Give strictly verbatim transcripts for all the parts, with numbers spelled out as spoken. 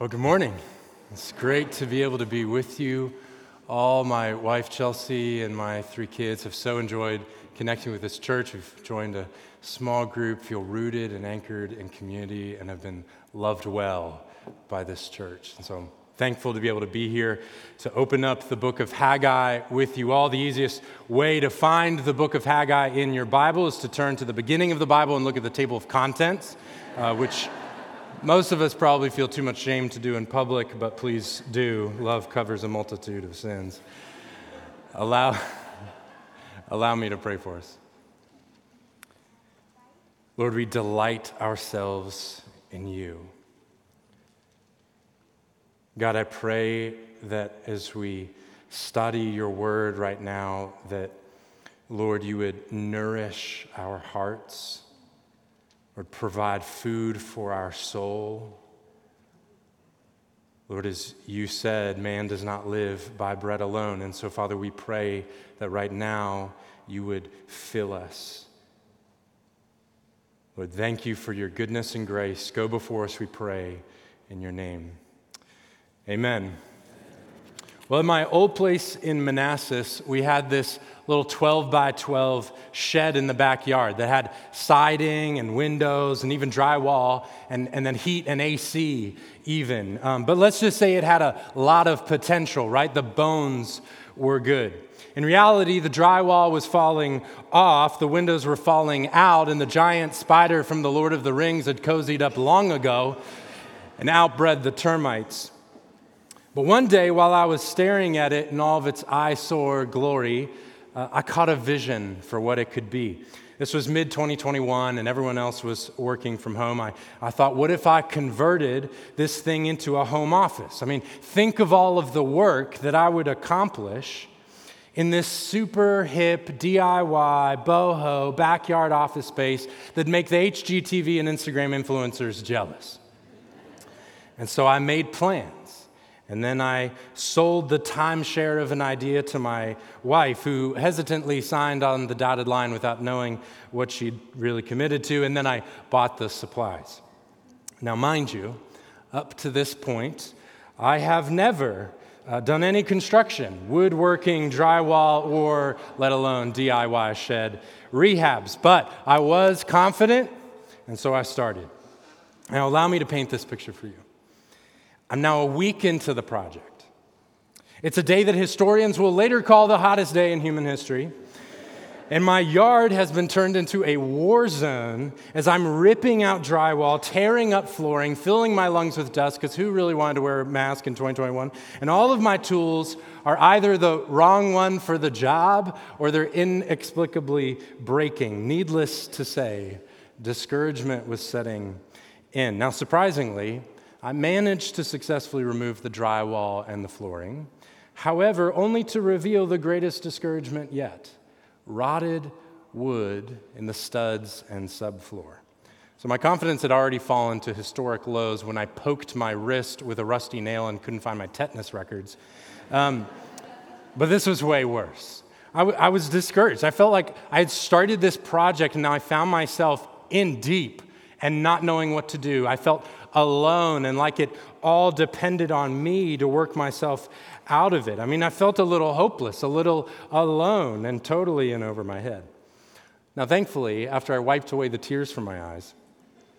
Well, good morning. It's great to be able to be with you all. My wife, Chelsea, and my three kids have so enjoyed connecting with this church. We've joined a small group, feel rooted and anchored in community, and have been loved well by this church. And so I'm thankful to be able to be here to open up the book of Haggai with you all. The easiest way to find the book of Haggai in your Bible is to turn to the beginning of the Bible and look at the table of contents, uh, which most of us probably feel too much shame to do in public, but please do. Love covers a multitude of sins. Allow, allow me to pray for us. Lord, we delight ourselves in you. God, I pray that as we study your word right now, that, Lord, you would nourish our hearts, Lord, provide food for our soul. Lord, as you said, man does not live by bread alone. And so, Father, we pray that right now you would fill us. Lord, thank you for your goodness and grace. Go before us, we pray, in your name. Amen. Well, in my old place in Manassas, we had this little twelve by twelve shed in the backyard that had siding and windows and even drywall and, and then heat and A C even. Um, but let's just say it had a lot of potential, right? The bones were good. In reality, the drywall was falling off, the windows were falling out, and the giant spider from The Lord of the Rings had cozied up long ago and outbred the termites. But one day, while I was staring at it in all of its eyesore glory, uh, I caught a vision for what it could be. This was mid twenty twenty-one, and everyone else was working from home. I, I thought, what if I converted this thing into a home office? I mean, think of all of the work that I would accomplish in this super hip D I Y, boho, backyard office space that'd make the H G T V and Instagram influencers jealous. And so I made plans. And then I sold the timeshare of an idea to my wife, who hesitantly signed on the dotted line without knowing what she'd really committed to. And then I bought the supplies. Now, mind you, up to this point, I have never uh, done any construction, woodworking, drywall, or let alone D I Y shed rehabs. But I was confident, and so I started. Now, allow me to paint this picture for you. I'm now a week into the project. It's a day that historians will later call the hottest day in human history. And my yard has been turned into a war zone as I'm ripping out drywall, tearing up flooring, filling my lungs with dust, because who really wanted to wear a mask in twenty twenty-one? And all of my tools are either the wrong one for the job or they're inexplicably breaking. Needless to say, discouragement was setting in. Now, surprisingly, I managed to successfully remove the drywall and the flooring, however, only to reveal the greatest discouragement yet, rotted wood in the studs and subfloor. So my confidence had already fallen to historic lows when I poked my wrist with a rusty nail and couldn't find my tetanus records. Um, but this was way worse. I, w- I was discouraged. I felt like I had started this project and now I found myself in deep and not knowing what to do. I felt alone and like it all depended on me to work myself out of it. I mean, I felt a little hopeless, a little alone, and totally in over my head. Now, thankfully, after I wiped away the tears from my eyes,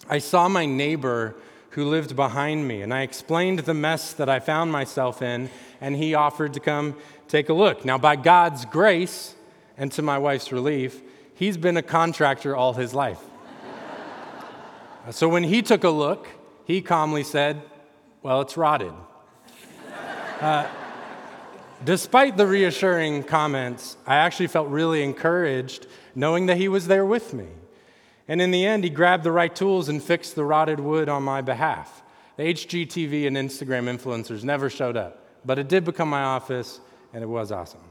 I saw my neighbor who lived behind me, and I explained the mess that I found myself in, and he offered to come take a look. Now, by God's grace, and to my wife's relief, he's been a contractor all his life. So when he took a look, he calmly said, well, it's rotted. uh, despite the reassuring comments, I actually felt really encouraged knowing that he was there with me. And in the end, he grabbed the right tools and fixed the rotted wood on my behalf. The H G T V and Instagram influencers never showed up, but it did become my office, and it was awesome.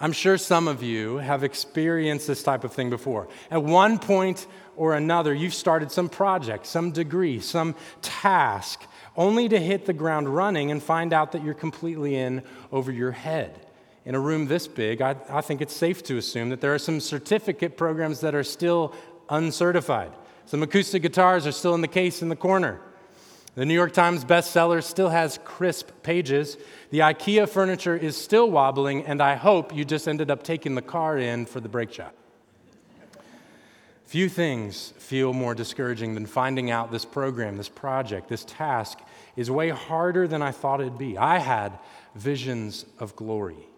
I'm sure some of you have experienced this type of thing before. At one point or another, you've started some project, some degree, some task, only to hit the ground running and find out that you're completely in over your head. In a room this big, I, I think it's safe to assume that there are some certificate programs that are still uncertified. Some acoustic guitars are still in the case in the corner. The New York Times bestseller still has crisp pages. The IKEA furniture is still wobbling, and I hope you just ended up taking the car in for the brake shop. Few things feel more discouraging than finding out this program, this project, this task is way harder than I thought it'd be. I had visions of glory.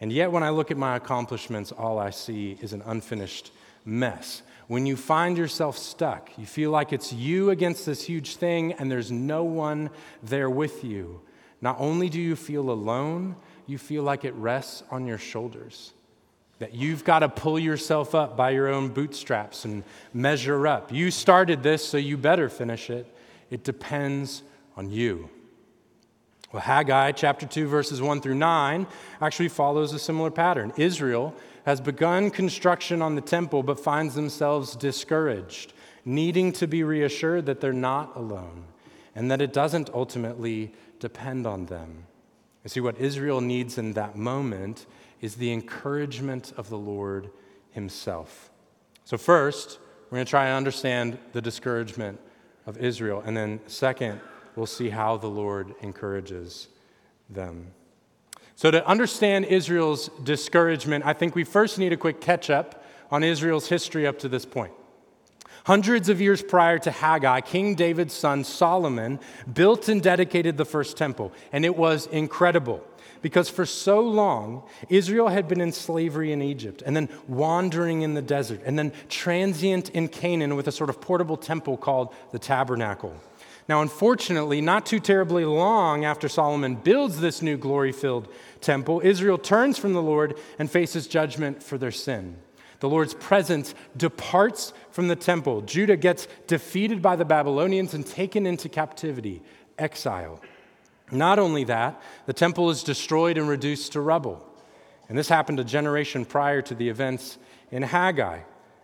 And yet when I look at my accomplishments, all I see is an unfinished mess. When you find yourself stuck, you feel like it's you against this huge thing and there's no one there with you. Not only do you feel alone, you feel like it rests on your shoulders, that you've got to pull yourself up by your own bootstraps and measure up. You started this, so you better finish it. It depends on you. Well, Haggai chapter two, verses one through nine actually follows a similar pattern. Israel has begun construction on the temple, but finds themselves discouraged, needing to be reassured that they're not alone and that it doesn't ultimately depend on them. And see, what Israel needs in that moment is the encouragement of the Lord himself. So first, we're going to try to understand the discouragement of Israel. And then second, we'll see how the Lord encourages them. So to understand Israel's discouragement, I think we first need a quick catch-up on Israel's history up to this point. Hundreds of years prior to Haggai, King David's son Solomon built and dedicated the first temple, and it was incredible because for so long, Israel had been in slavery in Egypt and then wandering in the desert and then transient in Canaan with a sort of portable temple called the Tabernacle. Now, unfortunately, not too terribly long after Solomon builds this new glory-filled temple, Israel turns from the Lord and faces judgment for their sin. The Lord's presence departs from the temple. Judah gets defeated by the Babylonians and taken into captivity, exile. Not only that, the temple is destroyed and reduced to rubble. And this happened a generation prior to the events in Haggai.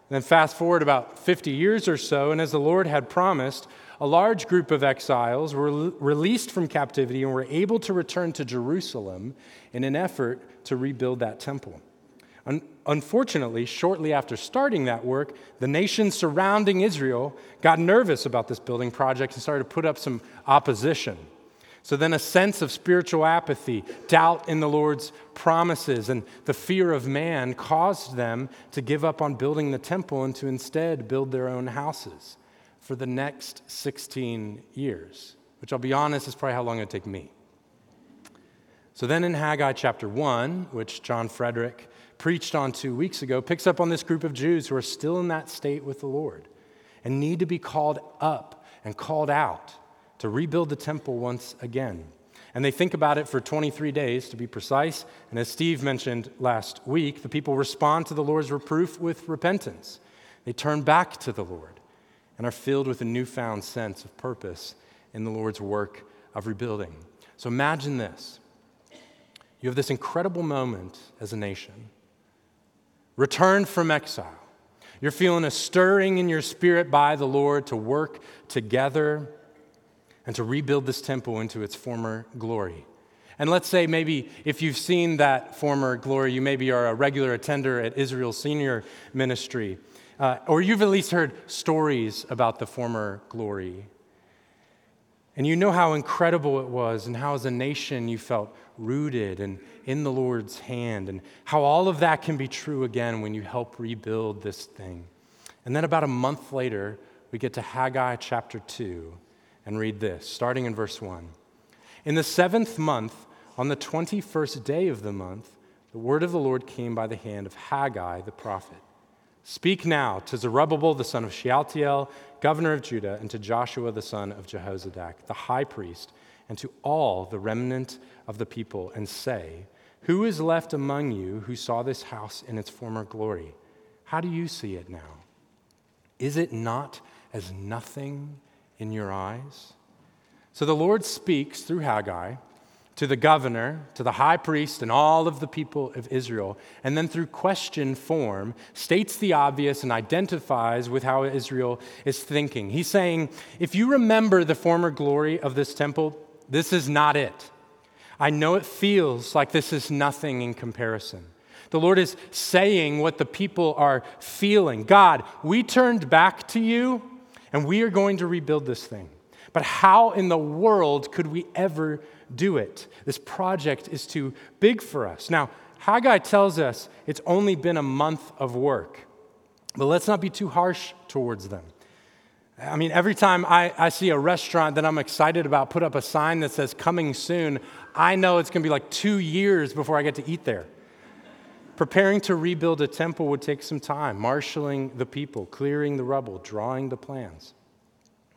Then fast forward about fifty years or so, and as the Lord had promised, a large group of exiles were released from captivity and were able to return to Jerusalem in an effort to rebuild that temple. Unfortunately, shortly after starting that work, the nations surrounding Israel got nervous about this building project and started to put up some opposition. So then a sense of spiritual apathy, doubt in the Lord's promises, and the fear of man caused them to give up on building the temple and to instead build their own houses for the next sixteen years, which I'll be honest is probably how long it would take me. So then in Haggai chapter one, which John Frederick preached on two weeks ago, picks up on this group of Jews who are still in that state with the Lord and need to be called up and called out to rebuild the temple once again. And they think about it for twenty-three days, to be precise. And as Steve mentioned last week, the people respond to the Lord's reproof with repentance. They turn back to the Lord and are filled with a newfound sense of purpose in the Lord's work of rebuilding. So imagine this. You have this incredible moment as a nation, returned from exile. You're feeling a stirring in your spirit by the Lord to work together and to rebuild this temple into its former glory. And let's say maybe if you've seen that former glory, you maybe are a regular attender at Israel Senior Ministry, uh, or you've at least heard stories about the former glory. And you know how incredible it was and how as a nation you felt rooted and in the Lord's hand and how all of that can be true again when you help rebuild this thing. And then about a month later, we get to Haggai chapter two. And read this, starting in verse one. In the seventh month, on the twenty-first day of the month, the word of the Lord came by the hand of Haggai the prophet. Speak now to Zerubbabel the son of Shealtiel, governor of Judah, and to Joshua the son of Jehozadak, the high priest, and to all the remnant of the people, and say, who is left among you who saw this house in its former glory? How do you see it now? Is it not as nothing in your eyes? So the Lord speaks through Haggai to the governor, to the high priest, and all of the people of Israel, and then through question form, states the obvious and identifies with how Israel is thinking. He's saying, if you remember the former glory of this temple, this is not it. I know it feels like this is nothing in comparison. The Lord is saying what the people are feeling. God, we turned back to you, and we are going to rebuild this thing. But how in the world could we ever do it? This project is too big for us. Now, Haggai tells us it's only been a month of work, but let's not be too harsh towards them. I mean, every time I, I see a restaurant that I'm excited about put up a sign that says coming soon, I know it's going to be like two years before I get to eat there. Preparing to rebuild a temple would take some time, marshaling the people, clearing the rubble, drawing the plans.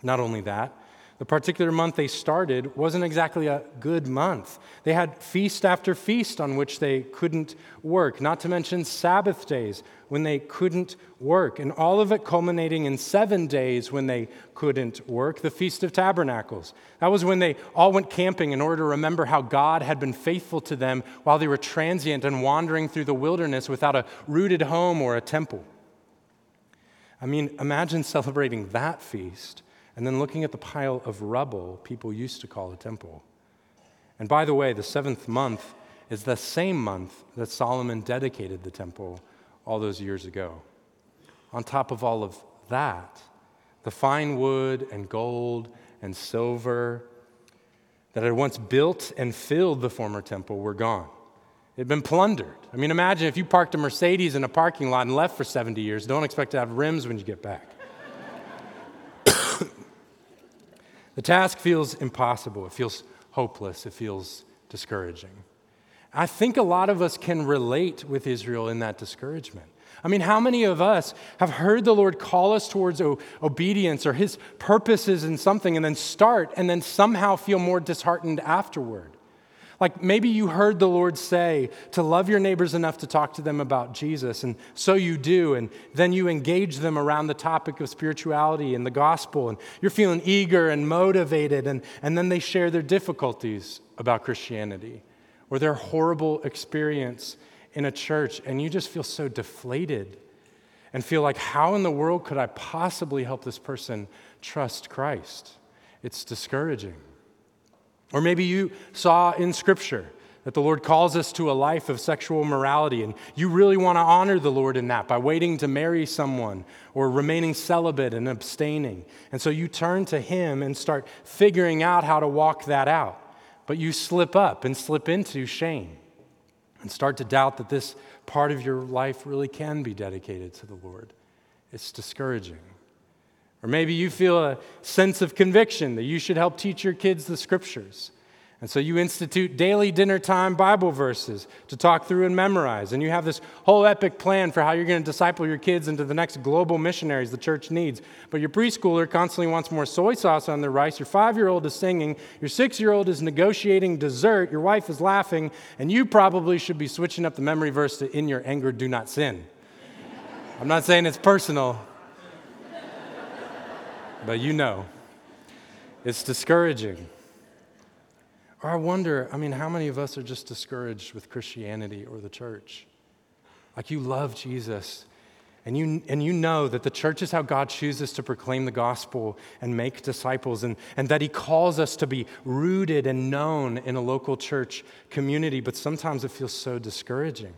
Not only that, the particular month they started wasn't exactly a good month. They had feast after feast on which they couldn't work, not to mention Sabbath days when they couldn't work, and all of it culminating in seven days when they couldn't work, the Feast of Tabernacles. That was when they all went camping in order to remember how God had been faithful to them while they were transient and wandering through the wilderness without a rooted home or a temple. I mean, imagine celebrating that feast and then looking at the pile of rubble people used to call a temple. And by the way, the seventh month is the same month that Solomon dedicated the temple all those years ago. On top of all of that, the fine wood and gold and silver that had once built and filled the former temple were gone. It had been plundered. I mean, imagine if you parked a Mercedes in a parking lot and left for seventy years. Don't expect to have rims when you get back. The task feels impossible. It feels hopeless. It feels discouraging. I think a lot of us can relate with Israel in that discouragement. I mean, how many of us have heard the Lord call us towards obedience or his purposes in something and then start and then somehow feel more disheartened afterward? Like maybe you heard the Lord say to love your neighbors enough to talk to them about Jesus, and so you do, and then you engage them around the topic of spirituality and the gospel, and you're feeling eager and motivated, and, and then they share their difficulties about Christianity or their horrible experience in a church, and you just feel so deflated and feel like, how in the world could I possibly help this person trust Christ? It's discouraging. Or maybe you saw in Scripture that the Lord calls us to a life of sexual morality, and you really want to honor the Lord in that by waiting to marry someone or remaining celibate and abstaining. And so you turn to him and start figuring out how to walk that out. But you slip up and slip into shame and start to doubt that this part of your life really can be dedicated to the Lord. It's discouraging. Or maybe you feel a sense of conviction that you should help teach your kids the Scriptures. And so you institute daily dinner time Bible verses to talk through and memorize. And you have this whole epic plan for how you're going to disciple your kids into the next global missionaries the church needs. But your preschooler constantly wants more soy sauce on their rice. Your five-year-old is singing. Your six-year-old is negotiating dessert. Your wife is laughing. And you probably should be switching up the memory verse to, in your anger, do not sin. I'm not saying it's personal. But you know, it's discouraging. Or I wonder, I mean, how many of us are just discouraged with Christianity or the church? Like you love Jesus, and you and you know that the church is how God chooses to proclaim the gospel and make disciples, and, and that he calls us to be rooted and known in a local church community, but sometimes it feels so discouraging.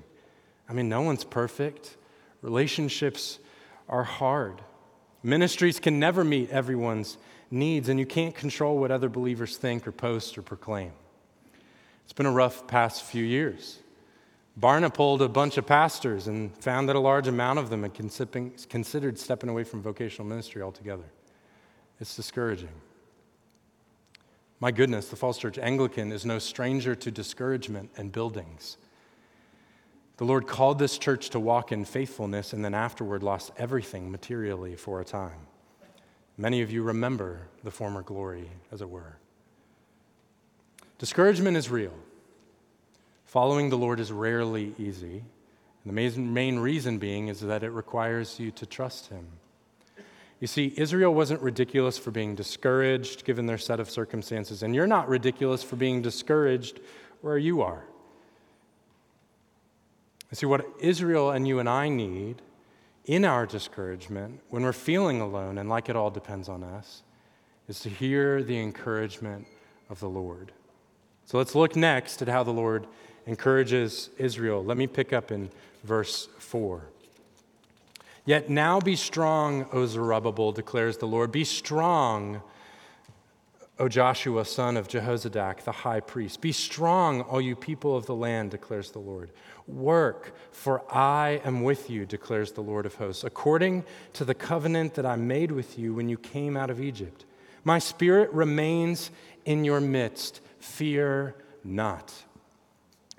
I mean, no one's perfect. Relationships are hard. Ministries can never meet everyone's needs, and you can't control what other believers think or post or proclaim. It's been a rough past few years. Barna polled a bunch of pastors and found that a large amount of them had considered stepping away from vocational ministry altogether. It's discouraging. My goodness, the Falls Church Anglican is no stranger to discouragement and buildings. The Lord called this church to walk in faithfulness and then afterward lost everything materially for a time. Many of you remember the former glory, as it were. Discouragement is real. Following the Lord is rarely easy. And the main, main reason being is that it requires you to trust him. You see, Israel wasn't ridiculous for being discouraged given their set of circumstances, and you're not ridiculous for being discouraged where you are. See, what Israel and you and I need in our discouragement, when we're feeling alone and like it all depends on us, is to hear the encouragement of the Lord. So let's look next at how the Lord encourages Israel. Let me pick up in verse four. Yet now be strong, O Zerubbabel, declares the Lord. Be strong, O Joshua, son of Jehozadak, the high priest. Be strong, all you people of the land, declares the Lord. Work, for I am with you, declares the Lord of hosts, according to the covenant that I made with you when you came out of Egypt. My spirit remains in your midst. Fear not.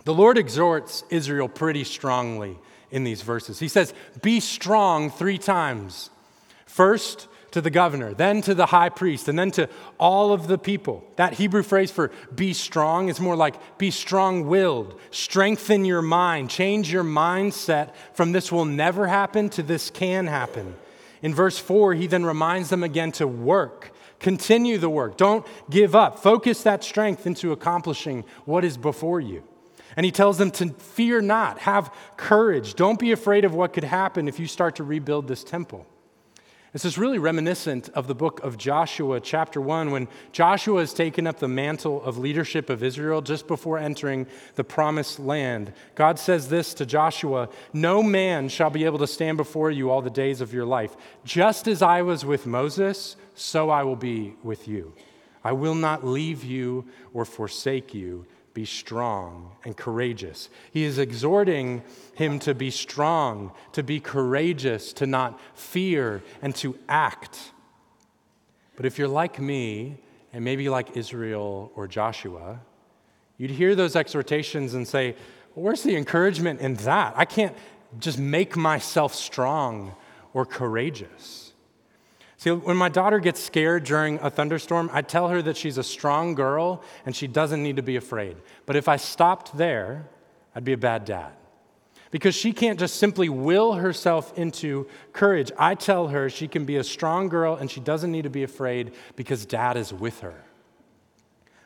The Lord exhorts Israel pretty strongly in these verses. He says, be strong three times. First, to the governor, then to the high priest, and then to all of the people. That Hebrew phrase for be strong is more like be strong-willed, strengthen your mind, change your mindset from this will never happen to this can happen. In verse four, he then reminds them again to work, continue the work, don't give up, focus that strength into accomplishing what is before you. And he tells them to fear not, have courage, don't be afraid of what could happen if you start to rebuild this temple. This is really reminiscent of the book of Joshua, chapter one, when Joshua has taken up the mantle of leadership of Israel just before entering the promised land. God says this to Joshua, no man shall be able to stand before you all the days of your life. Just as I was with Moses, so I will be with you. I will not leave you or forsake you. Be strong and courageous. He is exhorting him to be strong, to be courageous, to not fear, and to act. But if you're like me, and maybe like Israel or Joshua, you'd hear those exhortations and say, well, where's the encouragement in that? I can't just make myself strong or courageous. See, when my daughter gets scared during a thunderstorm, I tell her that she's a strong girl and she doesn't need to be afraid. But if I stopped there, I'd be a bad dad. Because she can't just simply will herself into courage. I tell her she can be a strong girl and she doesn't need to be afraid because dad is with her.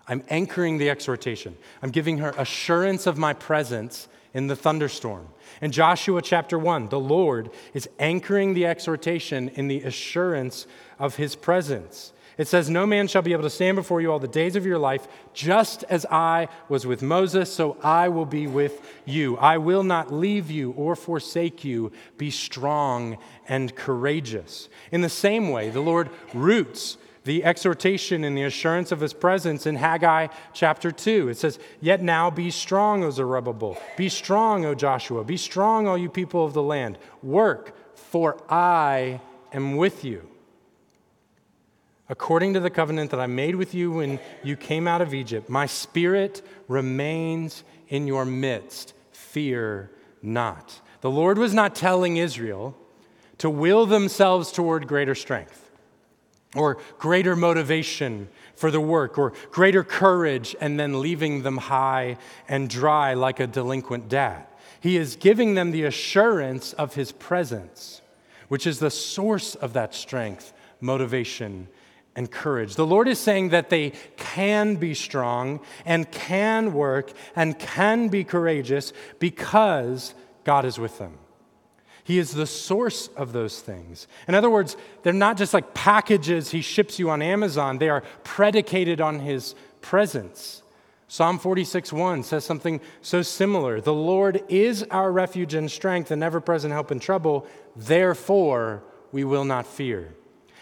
I'm anchoring the exhortation. I'm giving her assurance of my presence in the thunderstorm. In Joshua chapter one, the Lord is anchoring the exhortation in the assurance of his presence. It says, no man shall be able to stand before you all the days of your life, just as I was with Moses, so I will be with you. I will not leave you or forsake you. Be strong and courageous. In the same way, the Lord roots the exhortation and the assurance of his presence in Haggai chapter two. It says, yet now be strong, O Zerubbabel. Be strong, O Joshua. Be strong, all you people of the land. Work, for I am with you. According to the covenant that I made with you when you came out of Egypt, my spirit remains in your midst. Fear not. The Lord was not telling Israel to will themselves toward greater strength, or greater motivation for the work, or greater courage, and then leaving them high and dry like a delinquent dad. He is giving them the assurance of his presence, which is the source of that strength, motivation, and courage. The Lord is saying that they can be strong and can work and can be courageous because God is with them. He is the source of those things. In other words, they're not just like packages he ships you on Amazon. They are predicated on his presence. Psalm forty-six one says something so similar. The Lord is our refuge and strength and ever-present help in trouble. Therefore, we will not fear.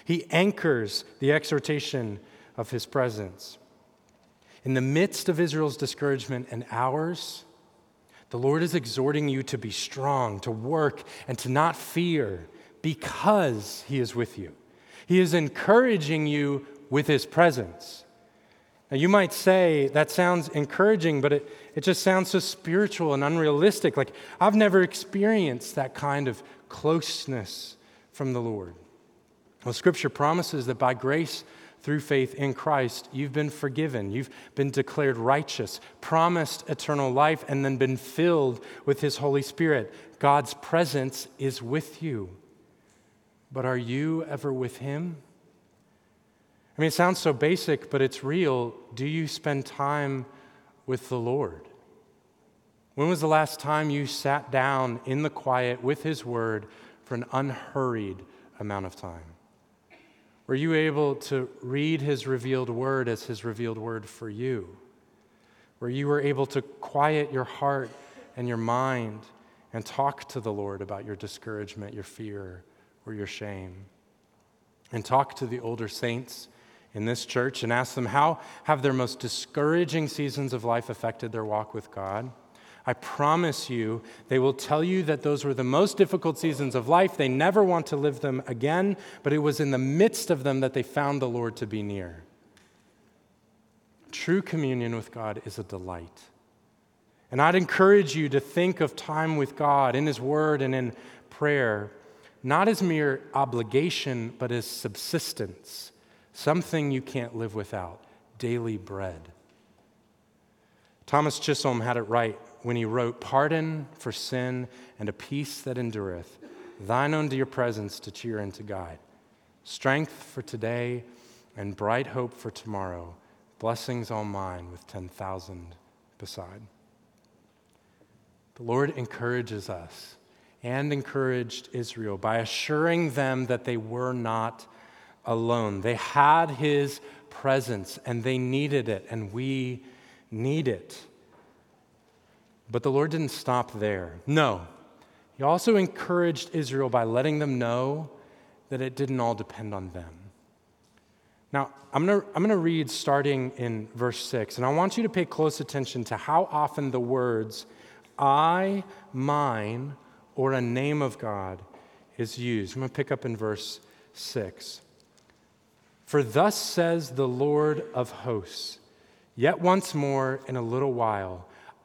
He anchors the exhortation of his presence. In the midst of Israel's discouragement and ours, the Lord is exhorting you to be strong, to work, and to not fear because he is with you. He is encouraging you with his presence. Now, you might say, that sounds encouraging, but it, it just sounds so spiritual and unrealistic. Like, I've never experienced that kind of closeness from the Lord. Well, Scripture promises that by grace, through faith in Christ, you've been forgiven, you've been declared righteous, promised eternal life, and then been filled with his Holy Spirit. God's presence is with you. But are you ever with him? I mean, it sounds so basic, but it's real. Do you spend time with the Lord? When was the last time you sat down in the quiet with his word for an unhurried amount of time? Were you able to read his revealed word as his revealed word for you? Where you were able to quiet your heart and your mind and talk to the Lord about your discouragement, your fear, or your shame? And talk to the older saints in this church and asked them, how have their most discouraging seasons of life affected their walk with God? I promise you, they will tell you that those were the most difficult seasons of life. They never want to live them again, but it was in the midst of them that they found the Lord to be near. True communion with God is a delight. And I'd encourage you to think of time with God in His Word and in prayer, not as mere obligation, but as subsistence, something you can't live without, daily bread. Thomas Chisholm had it right when he wrote, "Pardon for sin and a peace that endureth, thine own dear presence to cheer and to guide, strength for today and bright hope for tomorrow, blessings all mine with ten thousand beside." The Lord encourages us and encouraged Israel by assuring them that they were not alone. They had His presence and they needed it, and we need it. But the Lord didn't stop there. No, He also encouraged Israel by letting them know that it didn't all depend on them. Now, I'm going to I'm going to read starting in verse six, and I want you to pay close attention to how often the words I, mine, or a name of God is used. I'm going to pick up in verse six. For thus says the Lord of hosts, yet once more in a little while,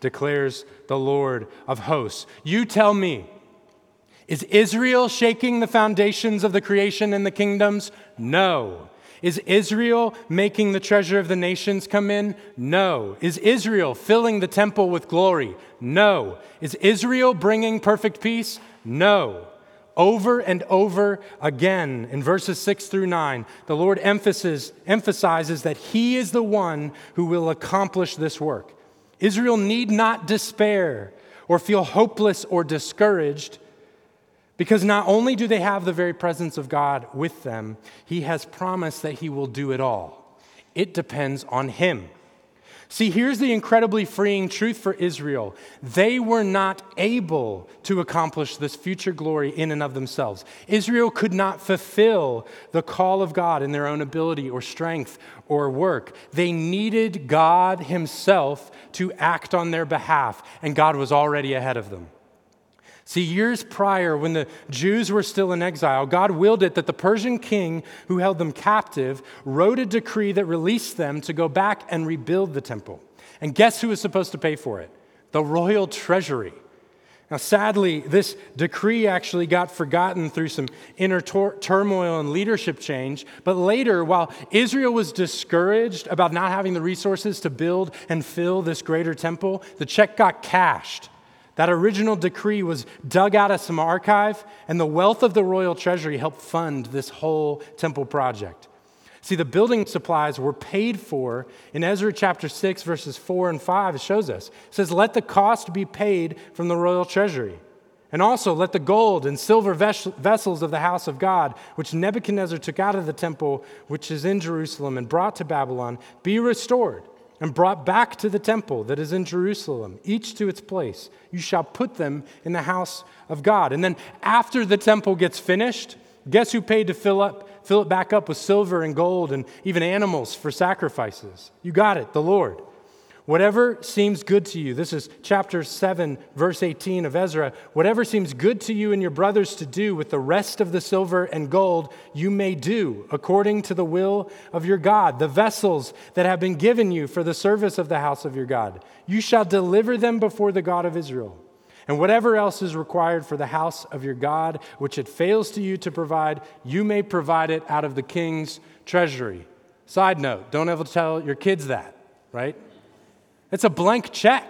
declares the Lord of hosts. You tell me, is Israel shaking the foundations of the creation and the kingdoms? No. Is Israel making the treasure of the nations come in? No. Is Israel filling the temple with glory? No. Is Israel bringing perfect peace? No. Over and over again, in verses six through nine, the Lord emphasis, emphasizes that He is the one who will accomplish this work. Israel need not despair or feel hopeless or discouraged, because not only do they have the very presence of God with them, He has promised that He will do it all. It depends on Him. See, here's the incredibly freeing truth for Israel. They were not able to accomplish this future glory in and of themselves. Israel could not fulfill the call of God in their own ability or strength or work. They needed God Himself to act on their behalf, and God was already ahead of them. See, years prior, when the Jews were still in exile, God willed it that the Persian king who held them captive wrote a decree that released them to go back and rebuild the temple. And guess who was supposed to pay for it? The royal treasury. Now, sadly, this decree actually got forgotten through some inner tor- turmoil and leadership change. But later, while Israel was discouraged about not having the resources to build and fill this greater temple, the check got cashed. That original decree was dug out of some archive, and the wealth of the royal treasury helped fund this whole temple project. See, the building supplies were paid for in Ezra chapter six, verses four and five, it shows us. It says, let the cost be paid from the royal treasury, and also let the gold and silver ves- vessels of the house of God, which Nebuchadnezzar took out of the temple, which is in Jerusalem, and brought to Babylon, be restored and brought back to the temple that is in Jerusalem, each to its place. You shall put them in the house of God. And then after the temple gets finished, guess who paid to fill up, fill it back up with silver and gold and even animals for sacrifices? You got it, the Lord. Whatever seems good to you, this is chapter seven, verse eighteen of Ezra, whatever seems good to you and your brothers to do with the rest of the silver and gold, you may do according to the will of your God, the vessels that have been given you for the service of the house of your God. You shall deliver them before the God of Israel. And whatever else is required for the house of your God, which it fails to you to provide, you may provide it out of the king's treasury. Side note, don't ever tell your kids that, right? It's a blank check.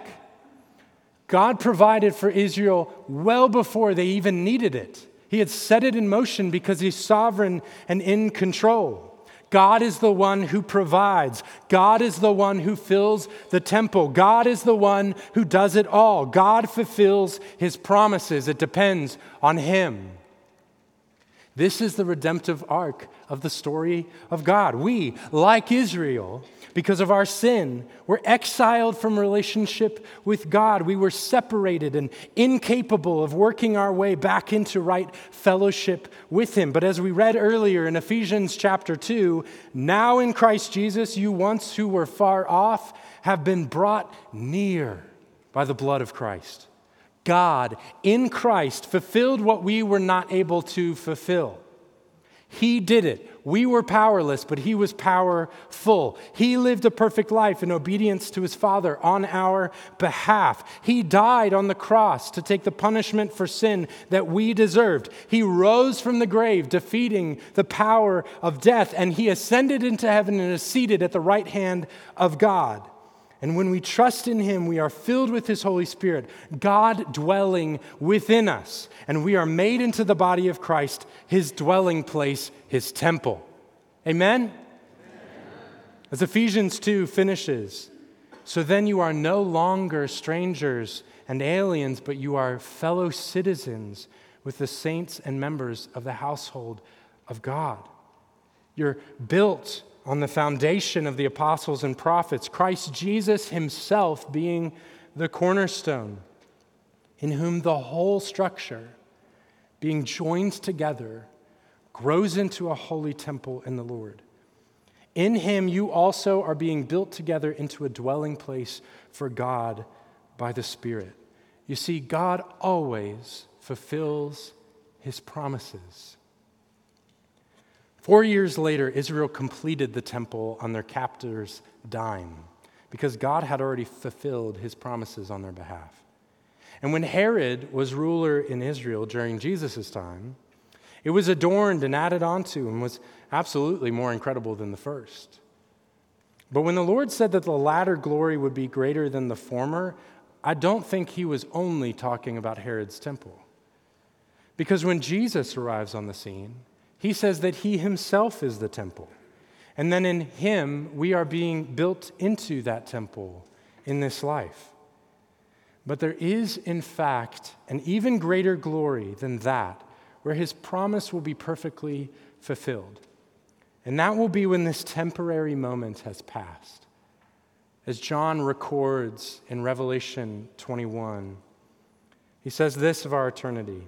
God provided for Israel well before they even needed it. He had set it in motion because He's sovereign and in control. God is the one who provides. God is the one who fills the temple. God is the one who does it all. God fulfills his promises. It depends on him. This is the redemptive arc of the story of God. We, like Israel, because of our sin, were exiled from relationship with God. We were separated and incapable of working our way back into right fellowship with him. But as we read earlier in Ephesians chapter two, now in Christ Jesus, you once who were far off have been brought near by the blood of Christ. God in Christ fulfilled what we were not able to fulfill. He did it. We were powerless, but he was powerful. He lived a perfect life in obedience to his Father on our behalf. He died on the cross to take the punishment for sin that we deserved. He rose from the grave, defeating the power of death, and he ascended into heaven and is seated at the right hand of God. And when we trust in him, we are filled with his Holy Spirit, God dwelling within us. And we are made into the body of Christ, his dwelling place, his temple. Amen? Amen. As Ephesians two finishes, so then you are no longer strangers and aliens, but you are fellow citizens with the saints and members of the household of God. You're built on the foundation of the apostles and prophets, Christ Jesus himself being the cornerstone, in whom the whole structure, being joined together, grows into a holy temple in the Lord. In him you also are being built together into a dwelling place for God by the Spirit. You see, God always fulfills his promises. Four years later, Israel completed the temple on their captor's dime because God had already fulfilled his promises on their behalf. And when Herod was ruler in Israel during Jesus' time, it was adorned and added onto and was absolutely more incredible than the first. But when the Lord said that the latter glory would be greater than the former, I don't think he was only talking about Herod's temple. Because when Jesus arrives on the scene, he says that he himself is the temple. And then in him, we are being built into that temple in this life. But there is, in fact, an even greater glory than that, where his promise will be perfectly fulfilled. And that will be when this temporary moment has passed. As John records in Revelation twenty-one, he says this of our eternity: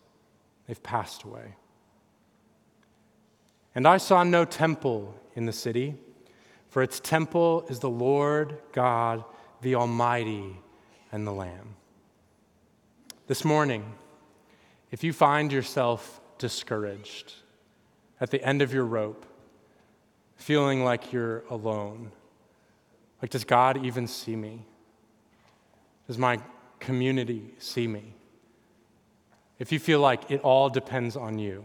they've passed away.' And I saw no temple in the city, for its temple is the Lord God, the Almighty, and the Lamb." This morning, if you find yourself discouraged, at the end of your rope, feeling like you're alone, like, does God even see me? Does my community see me? If you feel like it all depends on you,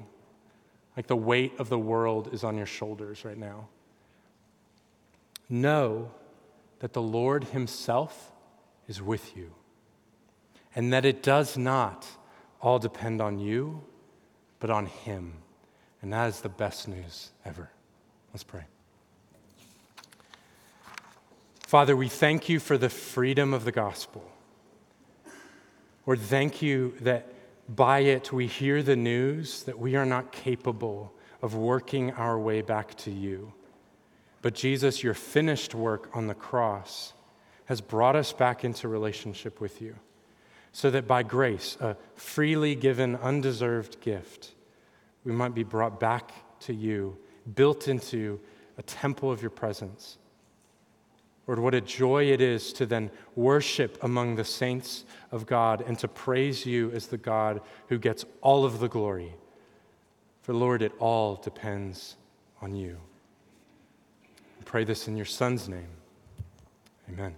like the weight of the world is on your shoulders right now, know that the Lord himself is with you and that it does not all depend on you, but on him. And that is the best news ever. Let's pray. Father, we thank you for the freedom of the gospel. Lord, thank you that by it, we hear the news that we are not capable of working our way back to you. But Jesus, your finished work on the cross has brought us back into relationship with you, so that by grace, a freely given, undeserved gift, we might be brought back to you, built into a temple of your presence. Lord, what a joy it is to then worship among the saints of God and to praise you as the God who gets all of the glory. For Lord, it all depends on you. I pray this in your Son's name. Amen.